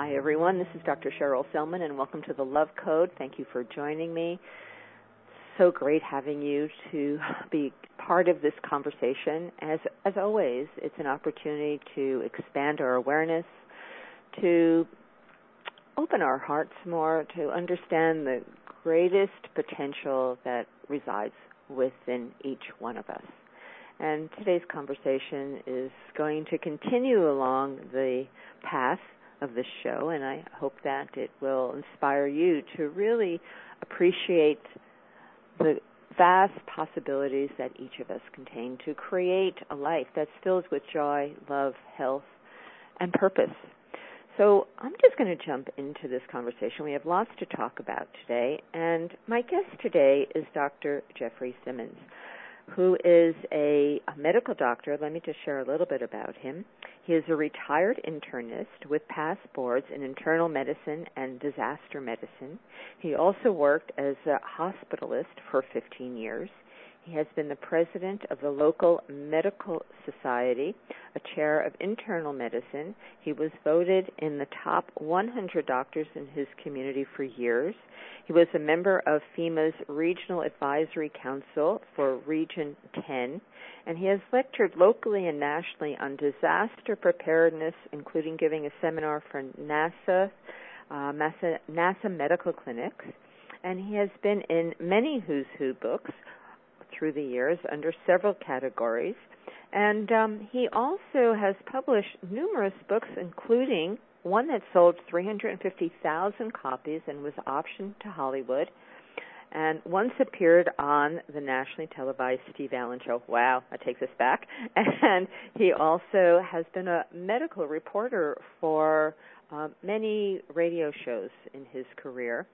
Hi, everyone. This is Dr. Cheryl Selman, and welcome to The Love Code. Thank you for joining me. So great having you to be part of this conversation. As always, it's an opportunity to expand our awareness, to open our hearts more, to understand the greatest potential that resides within each one of us. And today's conversation is going to continue along the path of this show, and I hope that it will inspire you to really appreciate the vast possibilities that each of us contain to create a life that's filled with joy, love, health, and purpose. So I'm just going to jump into this conversation. We have lots to talk about today, and my guest today is Dr. Jeffrey Simmons, who is a medical doctor. Let me just share a little bit about him. He is a retired internist with past boards in internal medicine and disaster medicine. He also worked as a hospitalist for 15 years. He has been the president of the local medical society, a chair of internal medicine. He was voted in the top 100 doctors in his community for years. He was a member of FEMA's Regional Advisory Council for Region 10, and he has lectured locally and nationally on disaster preparedness, including giving a seminar for NASA medical clinics. And he has been in many Who's Who books through the years under several categories. And he also has published numerous books, including one that sold 350,000 copies and was optioned to Hollywood, and once appeared on the nationally televised Steve Allen Show. Wow, I take this back. And he also has been a medical reporter for many radio shows in his career.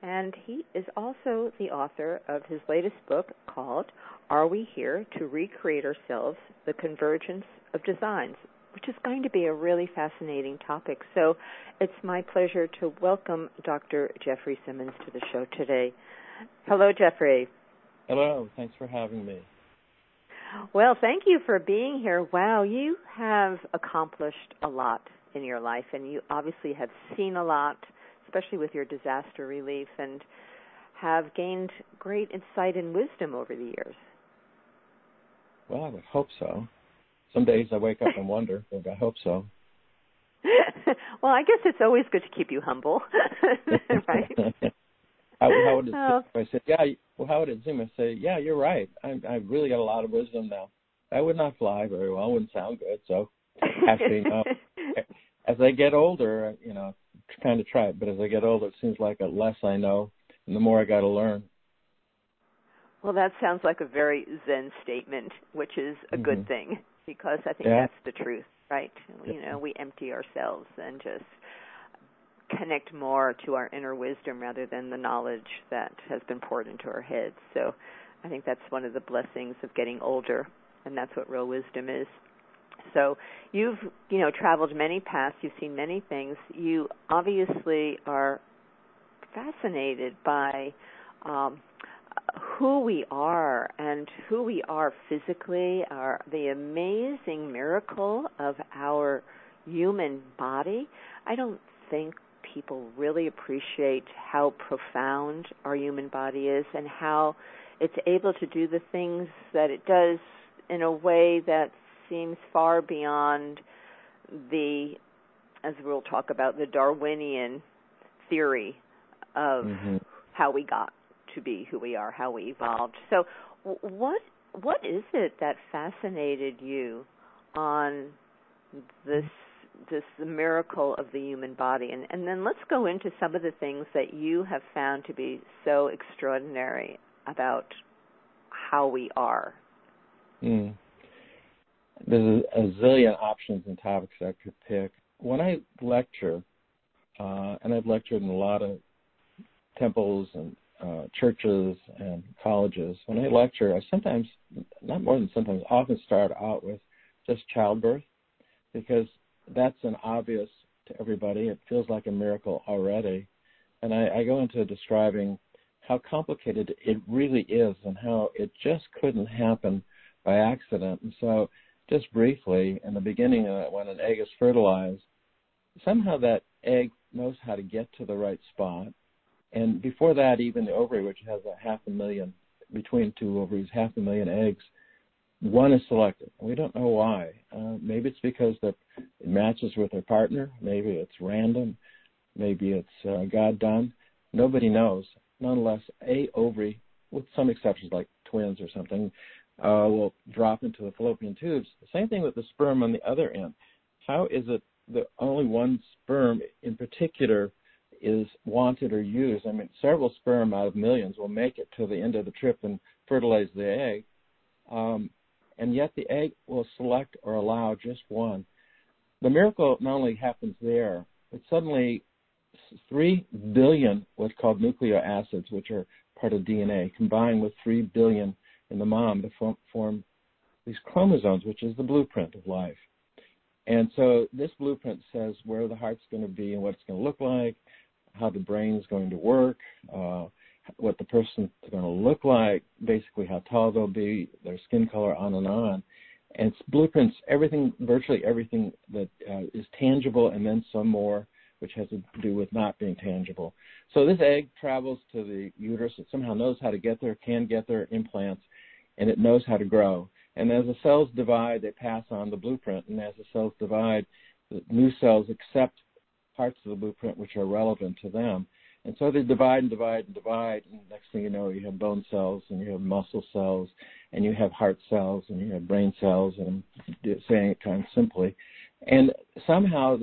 And he is also the author of his latest book called Are We Here to Recreate Ourselves? The Convergence of Designs, which is going to be a really fascinating topic. So it's my pleasure to welcome Dr. Jeffrey Simmons to the show today. Hello, Jeffrey. Hello. Thanks for having me. Well, thank you for being here. Wow, you have accomplished a lot in your life, and you obviously have seen a lot, especially with your disaster relief, and have gained great insight and wisdom over the years. Well, I would hope so. Some days I wake up and wonder, but I hope so. Well, I guess it's always good to keep you humble, right? How would it, if I said, yeah, well, how would it seem if I say, yeah, you're right. I really got a lot of wisdom now. I would not fly very well. It wouldn't sound good. So actually, no. As I get older, you know, kind of try it, but as I get older, it seems like the less I know and the more I got to learn. Well, that sounds like a very Zen statement, which is a good thing, because I think that's the truth, right? Yeah. You know, we empty ourselves and just connect more to our inner wisdom rather than the knowledge that has been poured into our heads. So I think that's one of the blessings of getting older, and that's what real wisdom is. So you've, you know, traveled many paths. You've seen many things. You obviously are fascinated by who we are and who we are physically, the amazing miracle of our human body. I don't think people really appreciate how profound our human body is and how it's able to do the things that it does in a way that's seems far beyond the, as we'll talk about, the Darwinian theory of how we got to be who we are, how we evolved. So what is it that fascinated you on this miracle of the human body? And then let's go into some of the things that you have found to be so extraordinary about how we are. There's a zillion options and topics I could pick. When I lecture, and I've lectured in a lot of temples and churches and colleges, when I lecture, I sometimes, not more than sometimes, often start out with just childbirth, because that's an obvious to everybody. It feels like a miracle already. And I go into describing how complicated it really is and how it just couldn't happen by accident. And so just briefly, in the beginning, when an egg is fertilized, somehow that egg knows how to get to the right spot. And before that, even the ovary, which has a 500,000, between two ovaries, 500,000 eggs, one is selected. We don't know why. Maybe it's because that it matches with their partner. Maybe it's random. Maybe it's God done. Nobody knows. Nonetheless, a ovary, with some exceptions like twins or something, will drop into the fallopian tubes. The same thing with the sperm on the other end. How is it that only one sperm in particular is wanted or used? I mean, several sperm out of millions will make it to the end of the trip and fertilize the egg. And yet the egg will select or allow just one. The miracle not only happens there, but suddenly 3 billion what's called nucleoacids, which are part of DNA, combine with 3 billion in the mom to form these chromosomes, which is the blueprint of life. And so this blueprint says where the heart's going to be and what it's going to look like, how the brain's going to work, what the person's going to look like, basically how tall they'll be, their skin color, on and on. And it's blueprints, everything, virtually everything that is tangible, and then some more, which has to do with not being tangible. So this egg travels to the uterus. It somehow knows how to get there, can get there, implants, and it knows how to grow. And as the cells divide, they pass on the blueprint. And as the cells divide, the new cells accept parts of the blueprint which are relevant to them. And so they divide and divide and divide, and next thing you know, you have bone cells, and you have muscle cells, and you have heart cells, and you have brain cells, and I'm saying it kind of simply. And somehow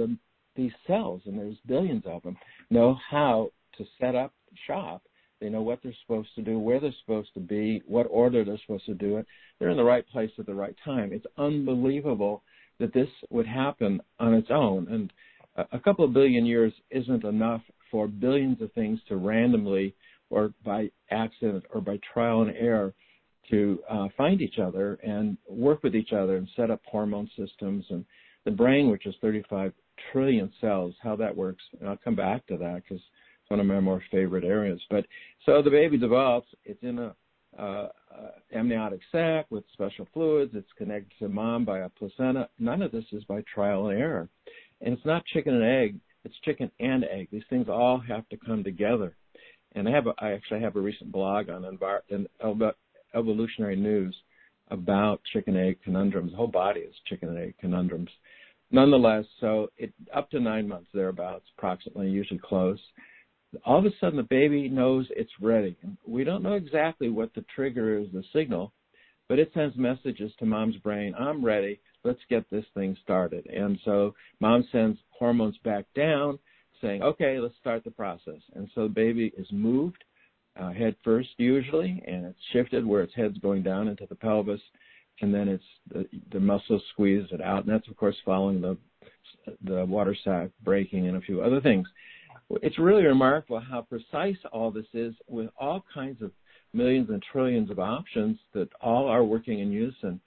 these cells, and there's billions of them, know how to set up shop. They know what they're supposed to do, where they're supposed to be, what order they're supposed to do it. They're in the right place at the right time. It's unbelievable that this would happen on its own. And a couple of billion years isn't enough for billions of things to randomly or by accident or by trial and error to find each other and work with each other and set up hormone systems. And the brain, which is 35 trillion cells, how that works. And I'll come back to that because it's one of my more favorite areas. But so the baby develops. It's in a amniotic sac with special fluids. It's connected to mom by a placenta. None of this is by trial and error. And it's not chicken and egg. It's chicken and egg. These things all have to come together. And I actually have a recent blog on evolutionary news about chicken and egg conundrums. The whole body is chicken and egg conundrums. Nonetheless, so up to 9 months thereabouts, approximately, usually close. All of a sudden, the baby knows it's ready. We don't know exactly what the trigger is, the signal, but it sends messages to mom's brain, I'm ready, let's get this thing started. And so mom sends hormones back down saying, okay, let's start the process. And so the baby is moved head first usually, and it's shifted where its head's going down into the pelvis, and then it's the muscles squeeze it out. And that's, of course, following the water sac breaking and a few other things. It's really remarkable how precise all this is with all kinds of millions and trillions of options that all are working in unison.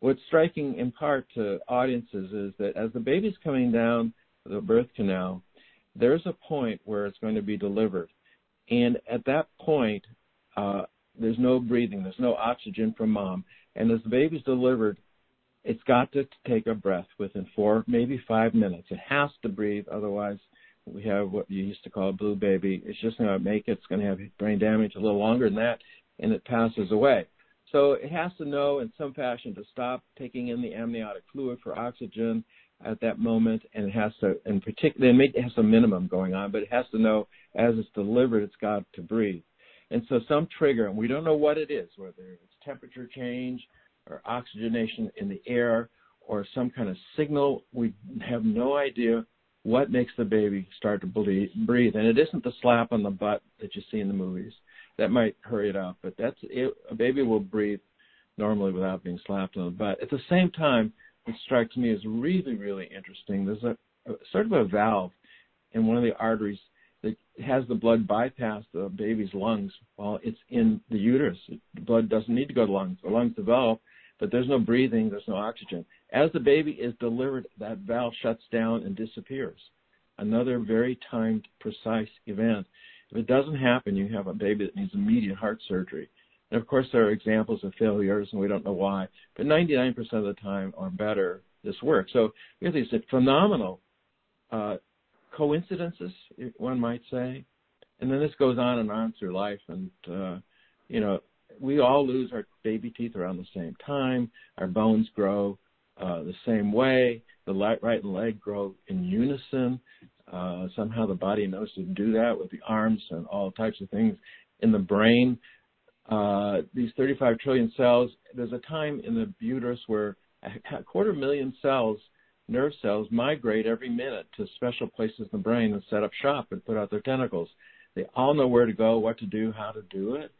What's striking in part to audiences is that as the baby's coming down the birth canal, there's a point where it's going to be delivered. And at that point, there's no breathing. There's no oxygen from mom. And as the baby's delivered, it's got to take a breath within 4, maybe 5 minutes. It has to breathe. Otherwise, we have what you used to call a blue baby. It's just going to make it. It's going to have brain damage a little longer than that, and it passes away. So it has to know in some fashion to stop taking in the amniotic fluid for oxygen at that moment, and it has to, in particular, it has a minimum going on, but it has to know as it's delivered, it's got to breathe. And so some trigger, and we don't know what it is, whether it's temperature change or oxygenation in the air or some kind of signal. We have no idea what makes the baby start to breathe. And it isn't the slap on the butt that you see in the movies. That might hurry it up, but that's it. A baby will breathe normally without being slapped on the butt. At the same time, it strikes me as really, really interesting. There's a sort of a valve in one of the arteries that has the blood bypass the baby's lungs while it's in the uterus. The blood doesn't need to go to lungs. The lungs develop, but there's no breathing, there's no oxygen. As the baby is delivered, that valve shuts down and disappears. Another very timed, precise event. If it doesn't happen, you have a baby that needs immediate heart surgery. And, of course, there are examples of failures, and we don't know why. But 99% of the time or better, this works. So we have these phenomenal coincidences, one might say. And then this goes on through life. And, you know, we all lose our baby teeth around the same time. Our bones grow the same way. The right and leg grow in unison. Somehow the body knows to do that with the arms and all types of things. In the brain, these 35 trillion cells, there's a time in the uterus where a 250,000 cells, nerve cells, migrate every minute to special places in the brain and set up shop and put out their tentacles. They all know where to go, what to do, how to do it.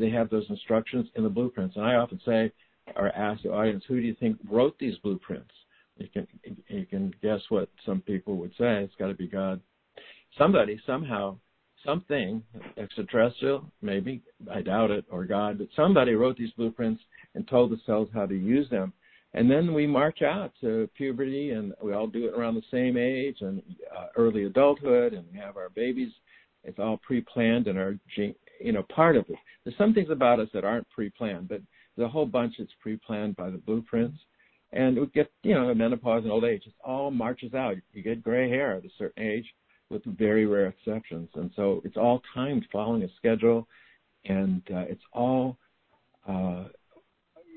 They have those instructions in the blueprints. And I often say or ask the audience, who do you think wrote these blueprints? You can guess what some people would say. It's got to be God. Somebody, somehow, something, extraterrestrial, maybe, I doubt it, or God, but somebody wrote these blueprints and told the cells how to use them. And then we march out to puberty, and we all do it around the same age, and early adulthood, and we have our babies. It's all pre-planned, and our part of it. There's some things about us that aren't pre-planned, but there's a whole bunch that's pre-planned by the blueprints. And we get, menopause and old age. It all marches out. You get gray hair at a certain age with very rare exceptions. And so it's all timed following a schedule. And it's all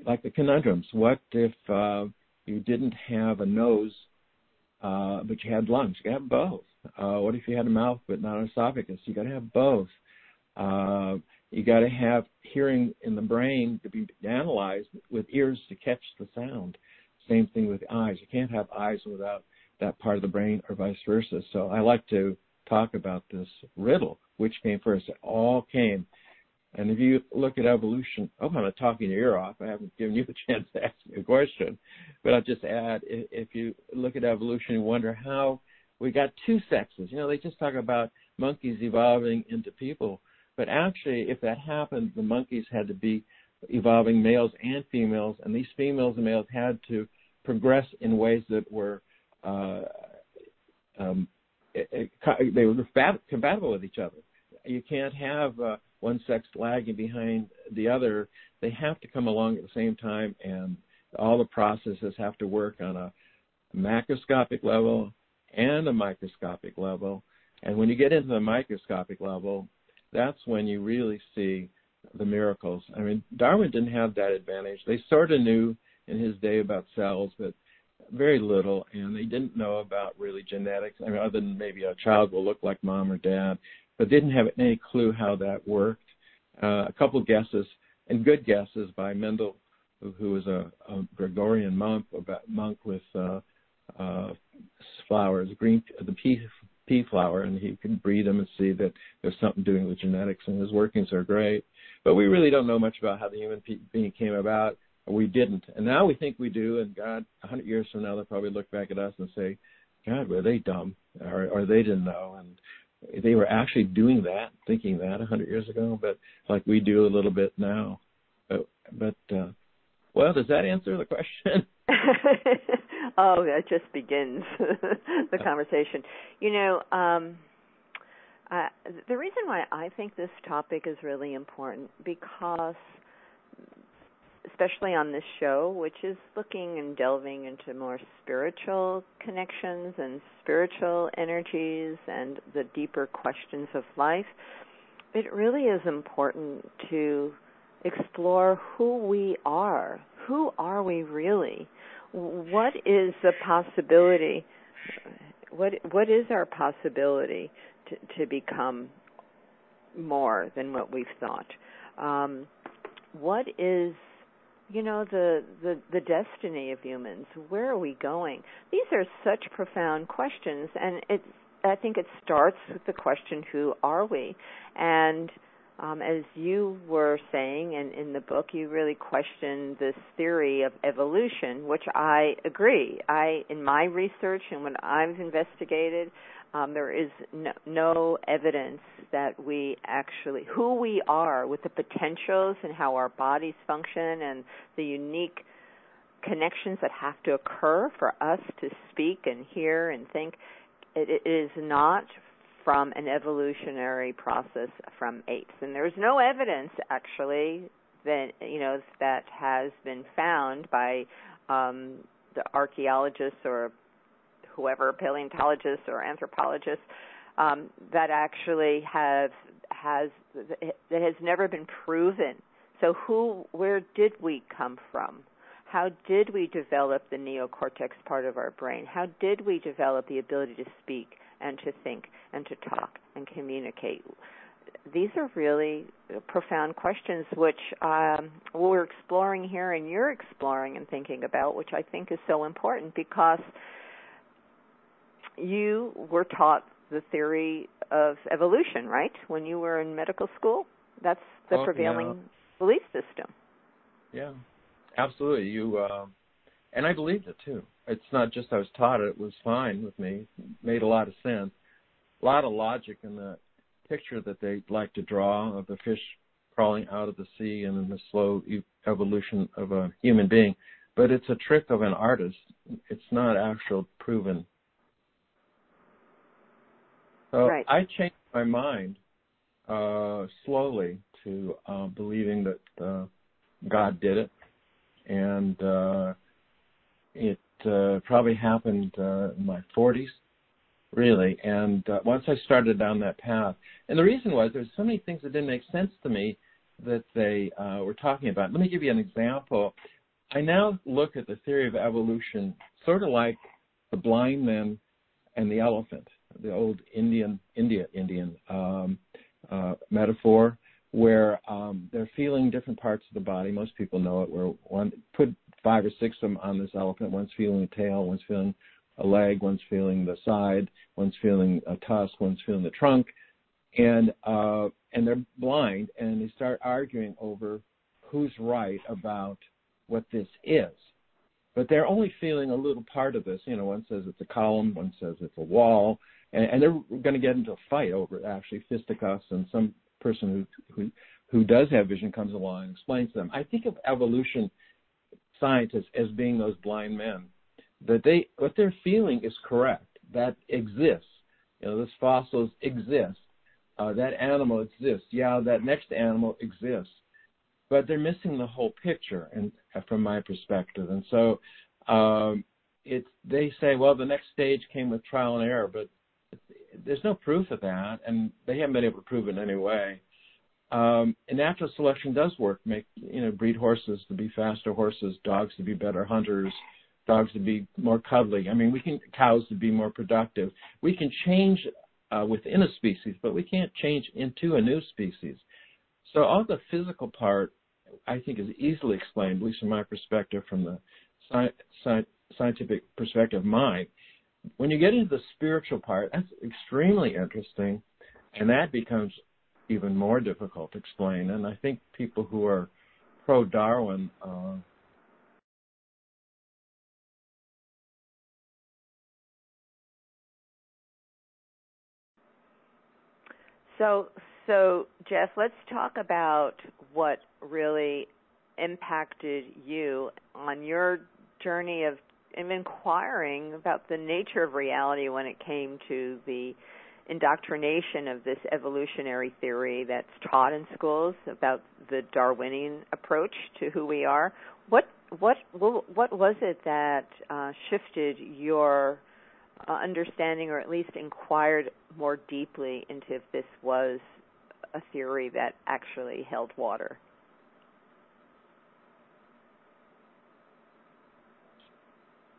like the conundrums. What if you didn't have a nose, but you had lungs? You got both. What if you had a mouth but not an esophagus? You got to have both. You got to have hearing in the brain to be analyzed with ears to catch the sound. Same thing with eyes. You can't have eyes without that part of the brain or vice versa. So I like to talk about this riddle, which came first. It all came. And if you look at evolution, I'm not talking your ear off. I haven't given you a chance to ask me a question. But I'll just add, if you look at evolution and wonder how we got two sexes. They just talk about monkeys evolving into people. But actually, if that happened, the monkeys had to be evolving males and females, and these females and males had to progress in ways that were they were compatible with each other. You can't have one sex lagging behind the other. They have to come along at the same time, and all the processes have to work on a macroscopic level and a microscopic level. And when you get into the microscopic level, that's when you really see the miracles. I mean, Darwin didn't have that advantage. They sort of knew in his day about cells, but very little, and they didn't know about really genetics. I mean, other than maybe a child will look like mom or dad, but they didn't have any clue how that worked. A couple guesses, and good guesses by Mendel, who was a Gregorian monk with flowers, the pea flower, and he could breed them and see that there's something doing with genetics, and his workings are great. But we really don't know much about how the human being came about. We didn't. And now we think we do, and God, 100 years from now, they'll probably look back at us and say, God, were they dumb, or they didn't know. And they were actually doing that, thinking that 100 years ago, but like we do a little bit now. But well, does that answer the question? Oh, it just begins the conversation. The reason why I think this topic is really important, because especially on this show, which is looking and delving into more spiritual connections and spiritual energies and the deeper questions of life, it really is important to explore who we are. Who are we really? What is the possibility? What is our possibility to become more than what we've thought? What is, the destiny of humans? Where are we going? These are such profound questions, and I think it starts with the question, who are we? And as you were saying, and in the book, you really questioned this theory of evolution, which I agree. In my research and when I've investigated, there is no evidence that we actually, who we are with the potentials and how our bodies function and the unique connections that have to occur for us to speak and hear and think, it is not from an evolutionary process from apes. And there's no evidence, actually, that, that has been found by the archaeologists or whoever, paleontologists or anthropologists, that actually has never been proven. So where did we come from? How did we develop the neocortex part of our brain? How did we develop the ability to speak and to think and to talk and communicate? These are really profound questions which we're exploring here, and you're exploring and thinking about, which I think is so important because you were taught the theory of evolution, right? When you were in medical school, that's the prevailing belief system. Yeah, absolutely. And I believed it too. It's not just I was taught it; it was fine with me. It made a lot of sense, a lot of logic in the picture that they like to draw of the fish crawling out of the sea and then the slow evolution of a human being. But it's a trick of an artist. It's not actual proven. So right. I changed my mind slowly to believing that God did it. And it probably happened in my 40s. Really, and once I started down that path, and the reason was there were so many things that didn't make sense to me that they were talking about. Let me give you an example. I now look at the theory of evolution sort of like the blind man and the elephant, the old Indian metaphor, where they're feeling different parts of the body. Most people know it, where one put 5 or 6 of them on this elephant. One's feeling the tail, one's feeling a leg, one's feeling the side, one's feeling a tusk, one's feeling the trunk, and they're blind, and they start arguing over who's right about what this is. But they're only feeling a little part of this. You know, one says it's a column, one says it's a wall, and they're going to get into a fight over it, actually, fisticuffs, and some person who does have vision comes along and explains to them. I think of evolution scientists as being those blind men. That what they're feeling is correct. That exists. You know, those fossils exist. That animal exists. Yeah, that next animal exists. But they're missing the whole picture, and from my perspective. And so, they say, well, the next stage came with trial and error, but there's no proof of that, and they haven't been able to prove it in any way. And natural selection does work. Breed horses to be faster horses, dogs to be better hunters. Dogs to be more cuddly. Cows to be more productive. We can change within a species, but we can't change into a new species. So all the physical part, I think, is easily explained, at least from my perspective, from the scientific perspective of mine. When you get into the spiritual part, that's extremely interesting, and that becomes even more difficult to explain. And I think people who are pro-Darwin So, Jeff, let's talk about what really impacted you on your journey of inquiring about the nature of reality when it came to the indoctrination of this evolutionary theory that's taught in schools about the Darwinian approach to who we are. What was it that shifted your understanding, or at least inquired more deeply into if this was a theory that actually held water?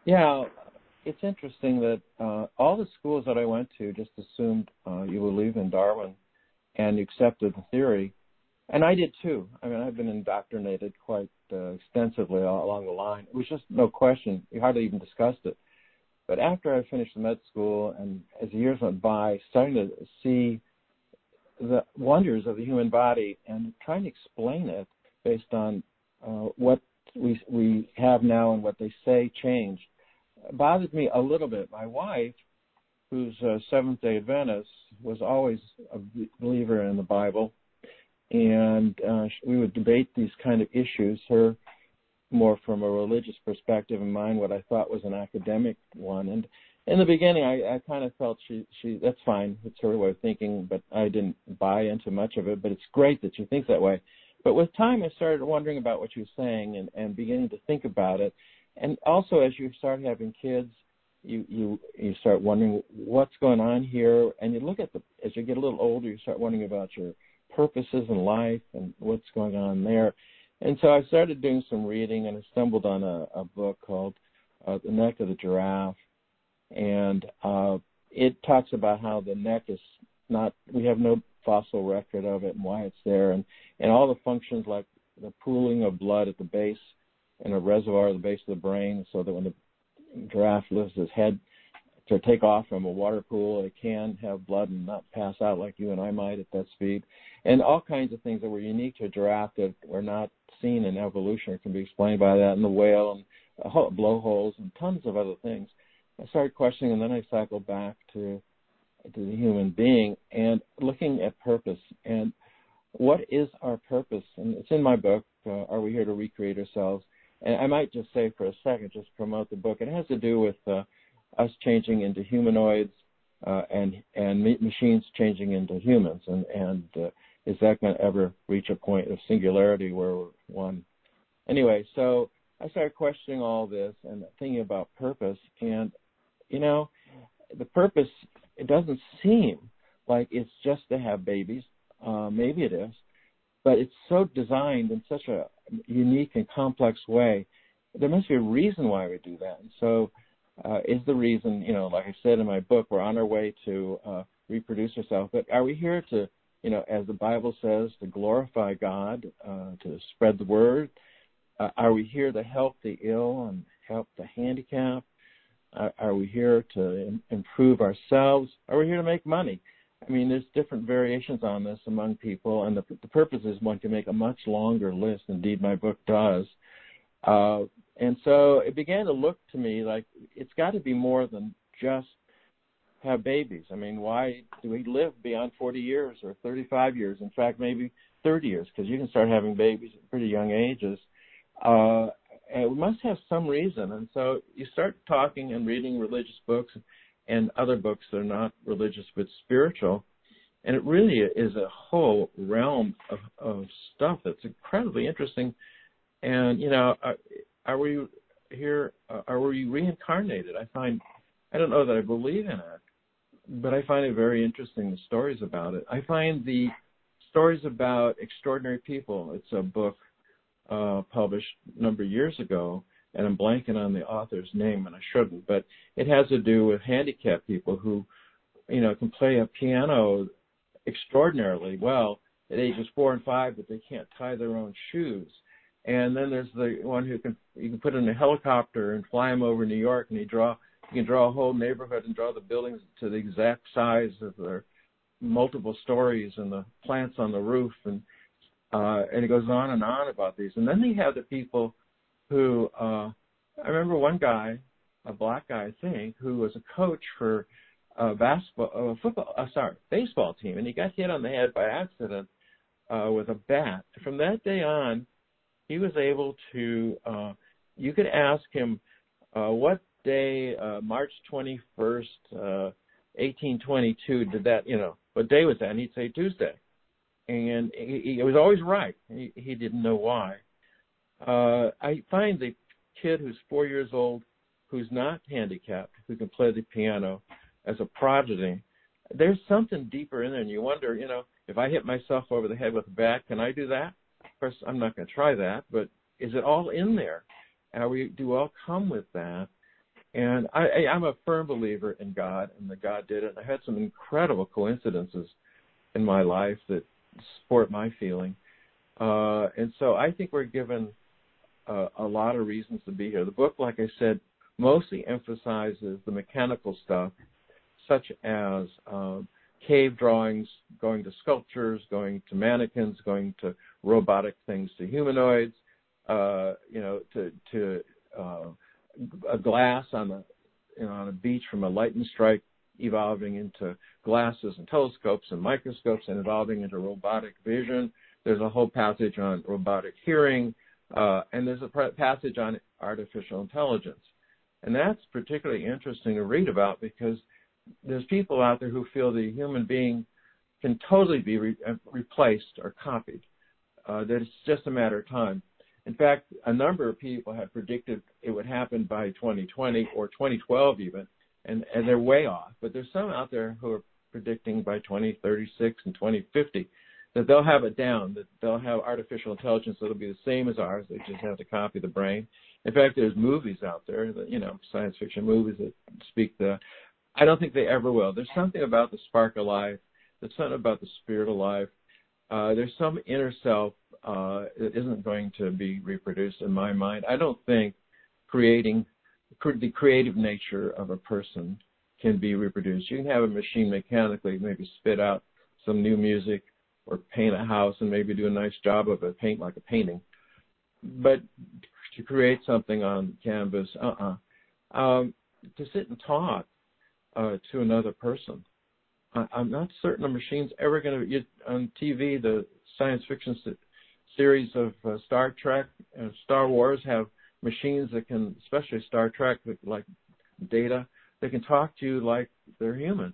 Yeah, it's interesting that all the schools that I went to just assumed you believe in Darwin and accepted the theory, and I did too. I've been indoctrinated quite extensively along the line. It was just no question. We hardly even discussed it. But after I finished med school, and as the years went by, starting to see the wonders of the human body and trying to explain it based on what we have now and what they say changed, bothered me a little bit. My wife, who's a Seventh-day Adventist, was always a believer in the Bible, and we would debate these kind of issues. Her more from a religious perspective and mine what I thought was an academic one. And in the beginning, I kind of felt she that's fine. It's her way of thinking, but I didn't buy into much of it. But it's great that she thinks that way. But with time, I started wondering about what she was saying and beginning to think about it. And also, as you start having kids, you start wondering what's going on here, and you look at the, as you get a little older, you start wondering about your purposes in life and what's going on there. And so I started doing some reading, and I stumbled on a book called The Neck of the Giraffe, and it talks about how the neck is not, we have no fossil record of it and why it's there, and all the functions like the pooling of blood at the base and a reservoir at the base of the brain, so that when the giraffe lifts its head to take off from a water pool, it can have blood and not pass out like you and I might at that speed, and all kinds of things that were unique to a giraffe that were not seen in evolution or can be explained by that, and the whale and blowholes and tons of other things. I started questioning, and then I cycled back to the human being and looking at purpose and what is our purpose. And it's in my book, Are We Here to Recreate Ourselves? And I might just say for a second, just promote the book. It has to do with us changing into humanoids and machines changing into humans. And is that going to ever reach a point of singularity where we're one? Anyway, so I started questioning all this and thinking about purpose. And, you know, the purpose, it doesn't seem like it's just to have babies. Maybe it is. But it's so designed in such a unique and complex way. There must be a reason why we do that. And so is the reason, you know, like I said in my book, we're on our way to reproduce ourselves. But are we here to, you know, as the Bible says, to glorify God, to spread the word? Are we here to help the ill and help the handicapped? Are we here to improve ourselves? Are we here to make money? I mean, there's different variations on this among people, and the purpose is one can make a much longer list. Indeed, my book does. And so it began to look to me like it's got to be more than just have babies. I mean, why do we live beyond 40 years or 35 years? In fact, maybe 30 years, because you can start having babies at pretty young ages. And we must have some reason. And so you start talking and reading religious books and other books that are not religious but spiritual, and it really is a whole realm of stuff that's incredibly interesting. And, you know, are we here, are we reincarnated? I don't know that I believe in it, but I find it very interesting, the stories about it. I find the stories about extraordinary people. It's a book published a number of years ago, and I'm blanking on the author's name, and I shouldn't, but it has to do with handicapped people who, you know, can play a piano extraordinarily well at ages 4 and 5, but they can't tie their own shoes. And then there's the one who can, you can put in a helicopter and fly him over New York, and you can draw a whole neighborhood and draw the buildings to the exact size of their multiple stories and the plants on the roof, and it goes on and on about these. And then they have the people who, I remember one guy, a black guy, I think, who was a coach for a baseball team, and he got hit on the head by accident with a bat. From that day on, he was able to, you could ask him what day, March 21st, 1822, did that, you know, what day was that? And he'd say Tuesday. And he was always right. He didn't know why. I find the kid who's 4 years old, who's not handicapped, who can play the piano as a prodigy, there's something deeper in there. And you wonder, you know, if I hit myself over the head with a bat, can I do that? Of course, I'm not going to try that, but is it all in there? And we do all come with that. And I'm a firm believer in God and that God did it. I had some incredible coincidences in my life that support my feeling. And so I think we're given a lot of reasons to be here. The book, like I said, mostly emphasizes the mechanical stuff, such as cave drawings, going to sculptures, going to mannequins, going to robotic things, to humanoids, you know, to a glass on a, you know, on a beach from a lightning strike, evolving into glasses and telescopes and microscopes, and evolving into robotic vision. There's a whole passage on robotic hearing, and there's a passage on artificial intelligence. And that's particularly interesting to read about, because there's people out there who feel the human being can totally be replaced or copied, that it's just a matter of time. In fact, a number of people had predicted it would happen by 2020 or 2012 even, and they're way off. But there's some out there who are predicting by 2036 and 2050 that they'll have it down, that they'll have artificial intelligence that'll be the same as ours. They just have to copy the brain. In fact, there's movies out there, that, you know, science fiction movies that speak the – I don't think they ever will. There's something about the spark of life. There's something about the spirit of life. There's some inner self that isn't going to be reproduced in my mind. I don't think the creative nature of a person can be reproduced. You can have a machine mechanically maybe spit out some new music or paint a house and maybe do a nice job of it, paint like a painting. But to create something on canvas, to sit and talk to another person, I'm not certain a machine's ever going to. On TV, the science fiction series of Star Trek and Star Wars have machines that can, especially Star Trek, like Data, they can talk to you like they're human.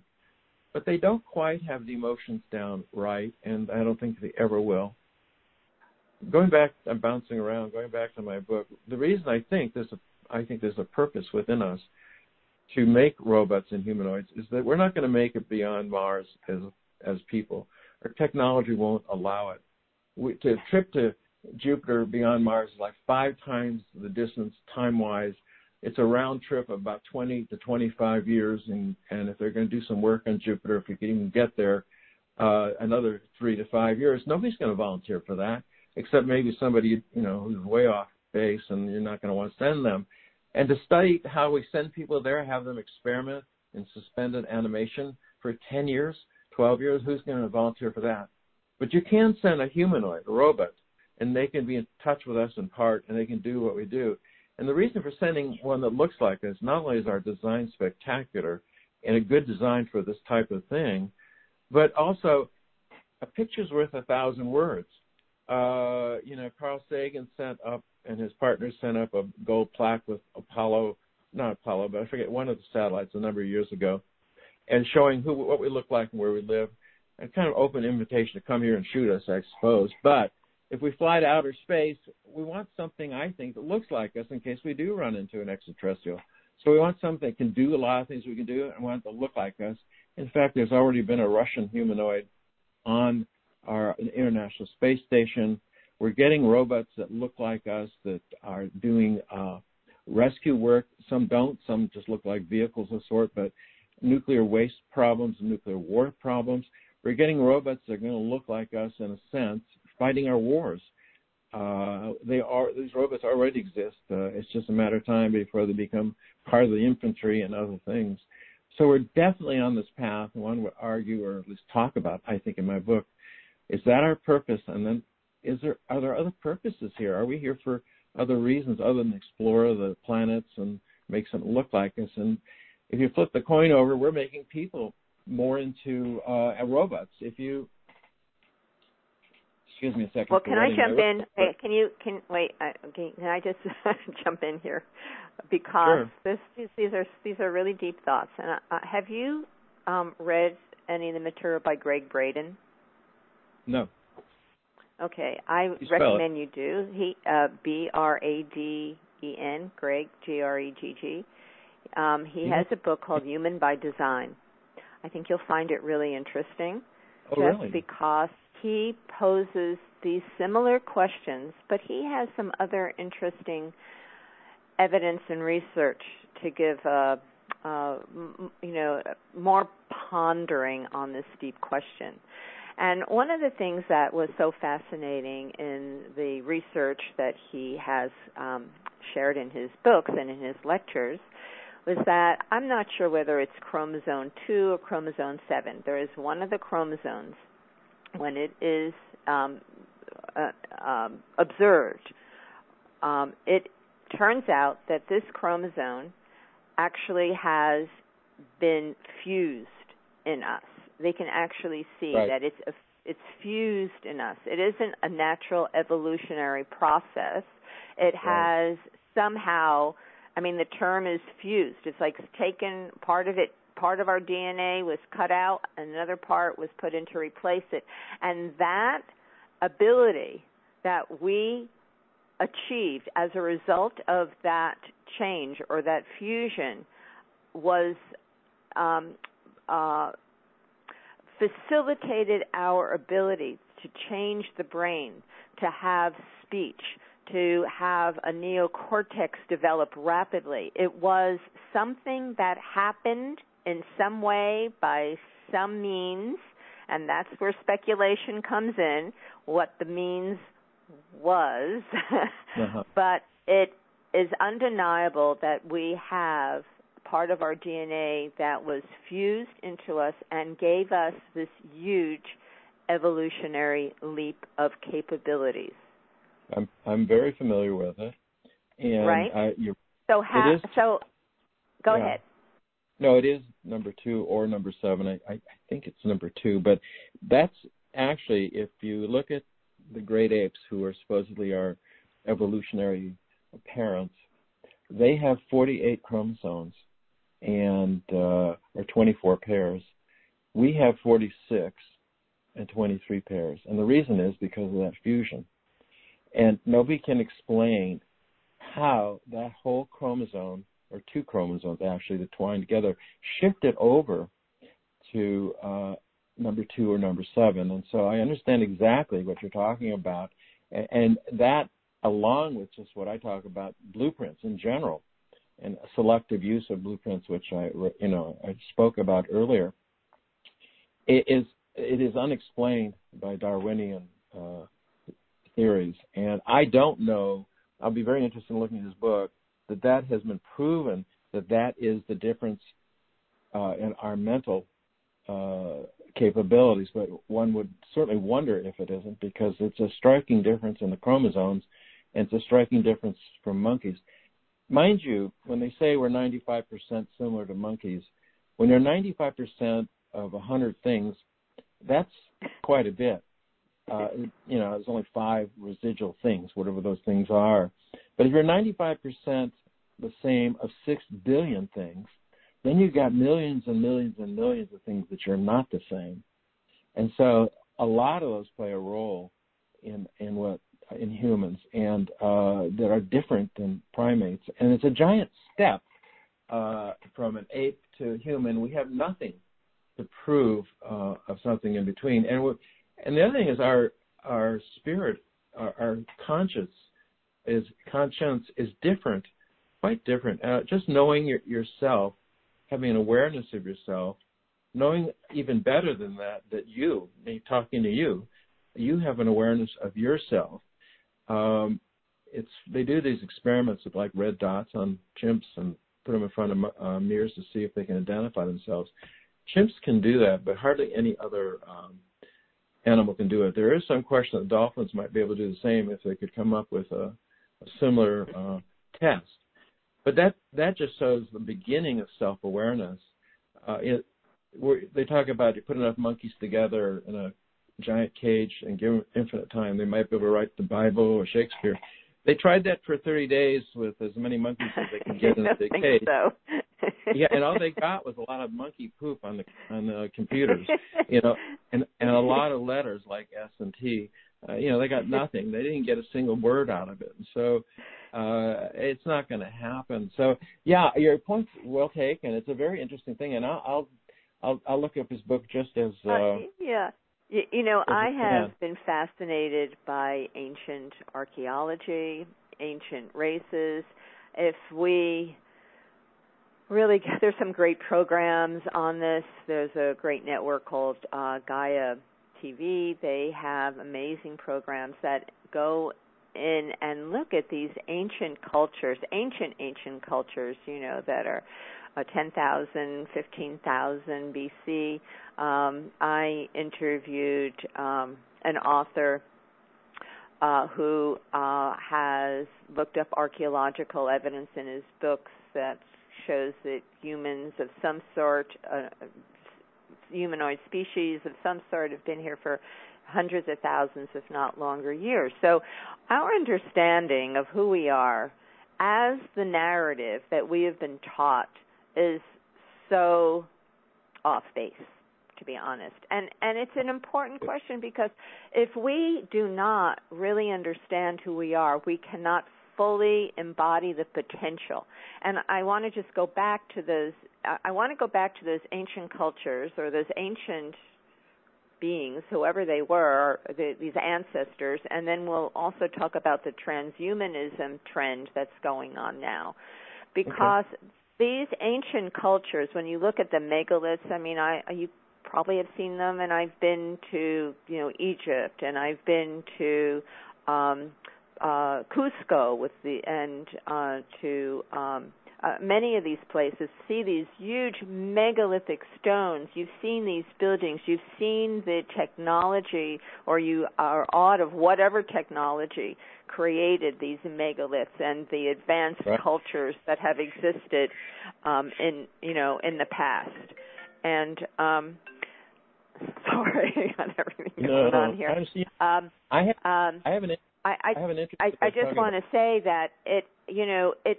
But they don't quite have the emotions down right, and I don't think they ever will. Going back to my book, the reason I think there's a purpose within us to make robots and humanoids is that we're not going to make it beyond Mars as people. Our technology won't allow it. To trip to Jupiter beyond Mars is like 5 times the distance time-wise. It's a round trip of about 20 to 25 years, and if they're going to do some work on Jupiter, if we can even get there, another 3 to 5 years, nobody's going to volunteer for that, except maybe somebody, you know, who's way off base, and you're not going to want to send them. And to study how we send people there, have them experiment in suspended animation for 10 years, 12 years, who's going to volunteer for that? But you can send a humanoid, a robot, and they can be in touch with us in part, and they can do what we do. And the reason for sending one that looks like this, not only is our design spectacular and a good design for this type of thing, but also a picture's worth 1,000 words. Carl Sagan sent up, and his partner sent up a gold plaque with one of the satellites a number of years ago, and showing what we look like and where we live, and kind of open invitation to come here and shoot us, I suppose. But if we fly to outer space, we want something, I think, that looks like us in case we do run into an extraterrestrial. So we want something that can do a lot of things we can do and want it to look like us. In fact, there's already been a Russian humanoid on our International Space Station. We're getting robots that look like us that are doing rescue work. Some don't. Some just look like vehicles of sort, but nuclear waste problems, nuclear war problems. We're getting robots that are going to look like us in a sense, fighting our wars. These robots already exist. It's just a matter of time before they become part of the infantry and other things. So we're definitely on this path. One would argue, or at least talk about, I think in my book, is that our purpose? And then are there other purposes here? Are we here for other reasons other than explore the planets and make something look like us? And if you flip the coin over, we're making people more into robots. Excuse me a second. Well, can I jump in? Can I just jump in here? Because sure. These are really deep thoughts. And have you read any of the material by Greg Braden? No. Okay, I recommend you do. He B-R-A-D-E-N, Greg, G-R-E-G-G. He has a book called Human by Design. I think you'll find it really interesting. Oh, just really? Because he poses these similar questions, but he has some other interesting evidence and research to give more pondering on this deep question. And one of the things that was so fascinating in the research that he has shared in his books and in his lectures was that I'm not sure whether it's chromosome 2 or chromosome 7. There is one of the chromosomes when it is observed. It turns out that this chromosome actually has been fused in us. They can actually see right. that it's fused in us. It isn't a natural evolutionary process. It right. has somehow, I mean, the term is fused. It's like taken part of our DNA was cut out, and another part was put in to replace it. And that ability that we achieved as a result of that change or that fusion was facilitated our ability to change the brain, to have speech, to have a neocortex develop rapidly. It was something that happened in some way by some means, and that's where speculation comes in, what the means was. Uh-huh. But it is undeniable that we have part of our DNA that was fused into us and gave us this huge evolutionary leap of capabilities. I'm very familiar with it. And right? Go ahead. No, it is number 2 or number 7. I think it's number 2. But that's actually, if you look at the great apes, who are supposedly our evolutionary parents, they have 48 chromosomes and or 24 pairs. We have 46 and 23 pairs. And the reason is because of that fusion. And nobody can explain how that whole chromosome, or two chromosomes actually that twine together, shifted over to number 2 or number 7. And so I understand exactly what you're talking about. And that, along with just what I talk about, blueprints in general, and selective use of blueprints, which I spoke about earlier, it is unexplained by Darwinian theories. And I don't know, I'll be very interested in looking at this book, that has been proven that is the difference in our mental capabilities. But one would certainly wonder if it isn't, because it's a striking difference in the chromosomes, and it's a striking difference from monkeys. Mind you, when they say we're 95% similar to monkeys, when you're 95% of 100 things, that's quite a bit. There's only 5 residual things, whatever those things are. But if you're 95% the same of 6 billion things, then you've got millions and millions and millions of things that you're not the same. And so a lot of those play a role in humans, and that are different than primates. And it's a giant step from an ape to a human. We have nothing to prove of something in between. And the other thing is our spirit, our conscience is different, quite different. Just knowing yourself, having an awareness of yourself, knowing even better than that you, me talking to you, you have an awareness of yourself. They do these experiments with like red dots on chimps and put them in front of mirrors to see if they can identify themselves. Chimps can do that, but hardly any other animal can do it. There is some question that dolphins might be able to do the same if they could come up with a similar test. But that just shows the beginning of self-awareness. They talk about you put enough monkeys together in a giant cage and give them infinite time, they might be able to write the Bible or Shakespeare. They tried that for 30 days with as many monkeys as they can get in the cage. So. Yeah, and all they got was a lot of monkey poop on the computers, and a lot of letters like S and T. They got nothing. They didn't get a single word out of it. And so it's not going to happen. So yeah, your point's well taken. It's a very interesting thing, and I'll look up his book just as yeah. I have been fascinated by ancient archaeology, ancient races. There's some great programs on this. There's a great network called Gaia TV. They have amazing programs that go in and look at these ancient cultures, ancient cultures, that are 10,000, 15,000 BC. I interviewed an author who has looked up archaeological evidence in his books that shows that humans of some sort, humanoid species of some sort, have been here for hundreds of thousands, if not longer, years. So our understanding of who we are as the narrative that we have been taught is so off base, to be honest. And it's an important question because if we do not really understand who we are, we cannot fully embody the potential. And I want to just go back to those, I want to go back to those ancient cultures or those ancient beings, whoever they were, these ancestors, and then we'll also talk about the transhumanism trend that's going on now. Because these ancient cultures, when you look at the megaliths, I mean, you probably have seen them, and I've been to, you know, Egypt, and I've been to Cusco with the many of these places, see these huge megalithic stones. You've seen these buildings. You've seen the technology, or you are awed of whatever technology created these megaliths and the advanced cultures that have existed in the past. And sorry, I got everything going on here. I just want to say that it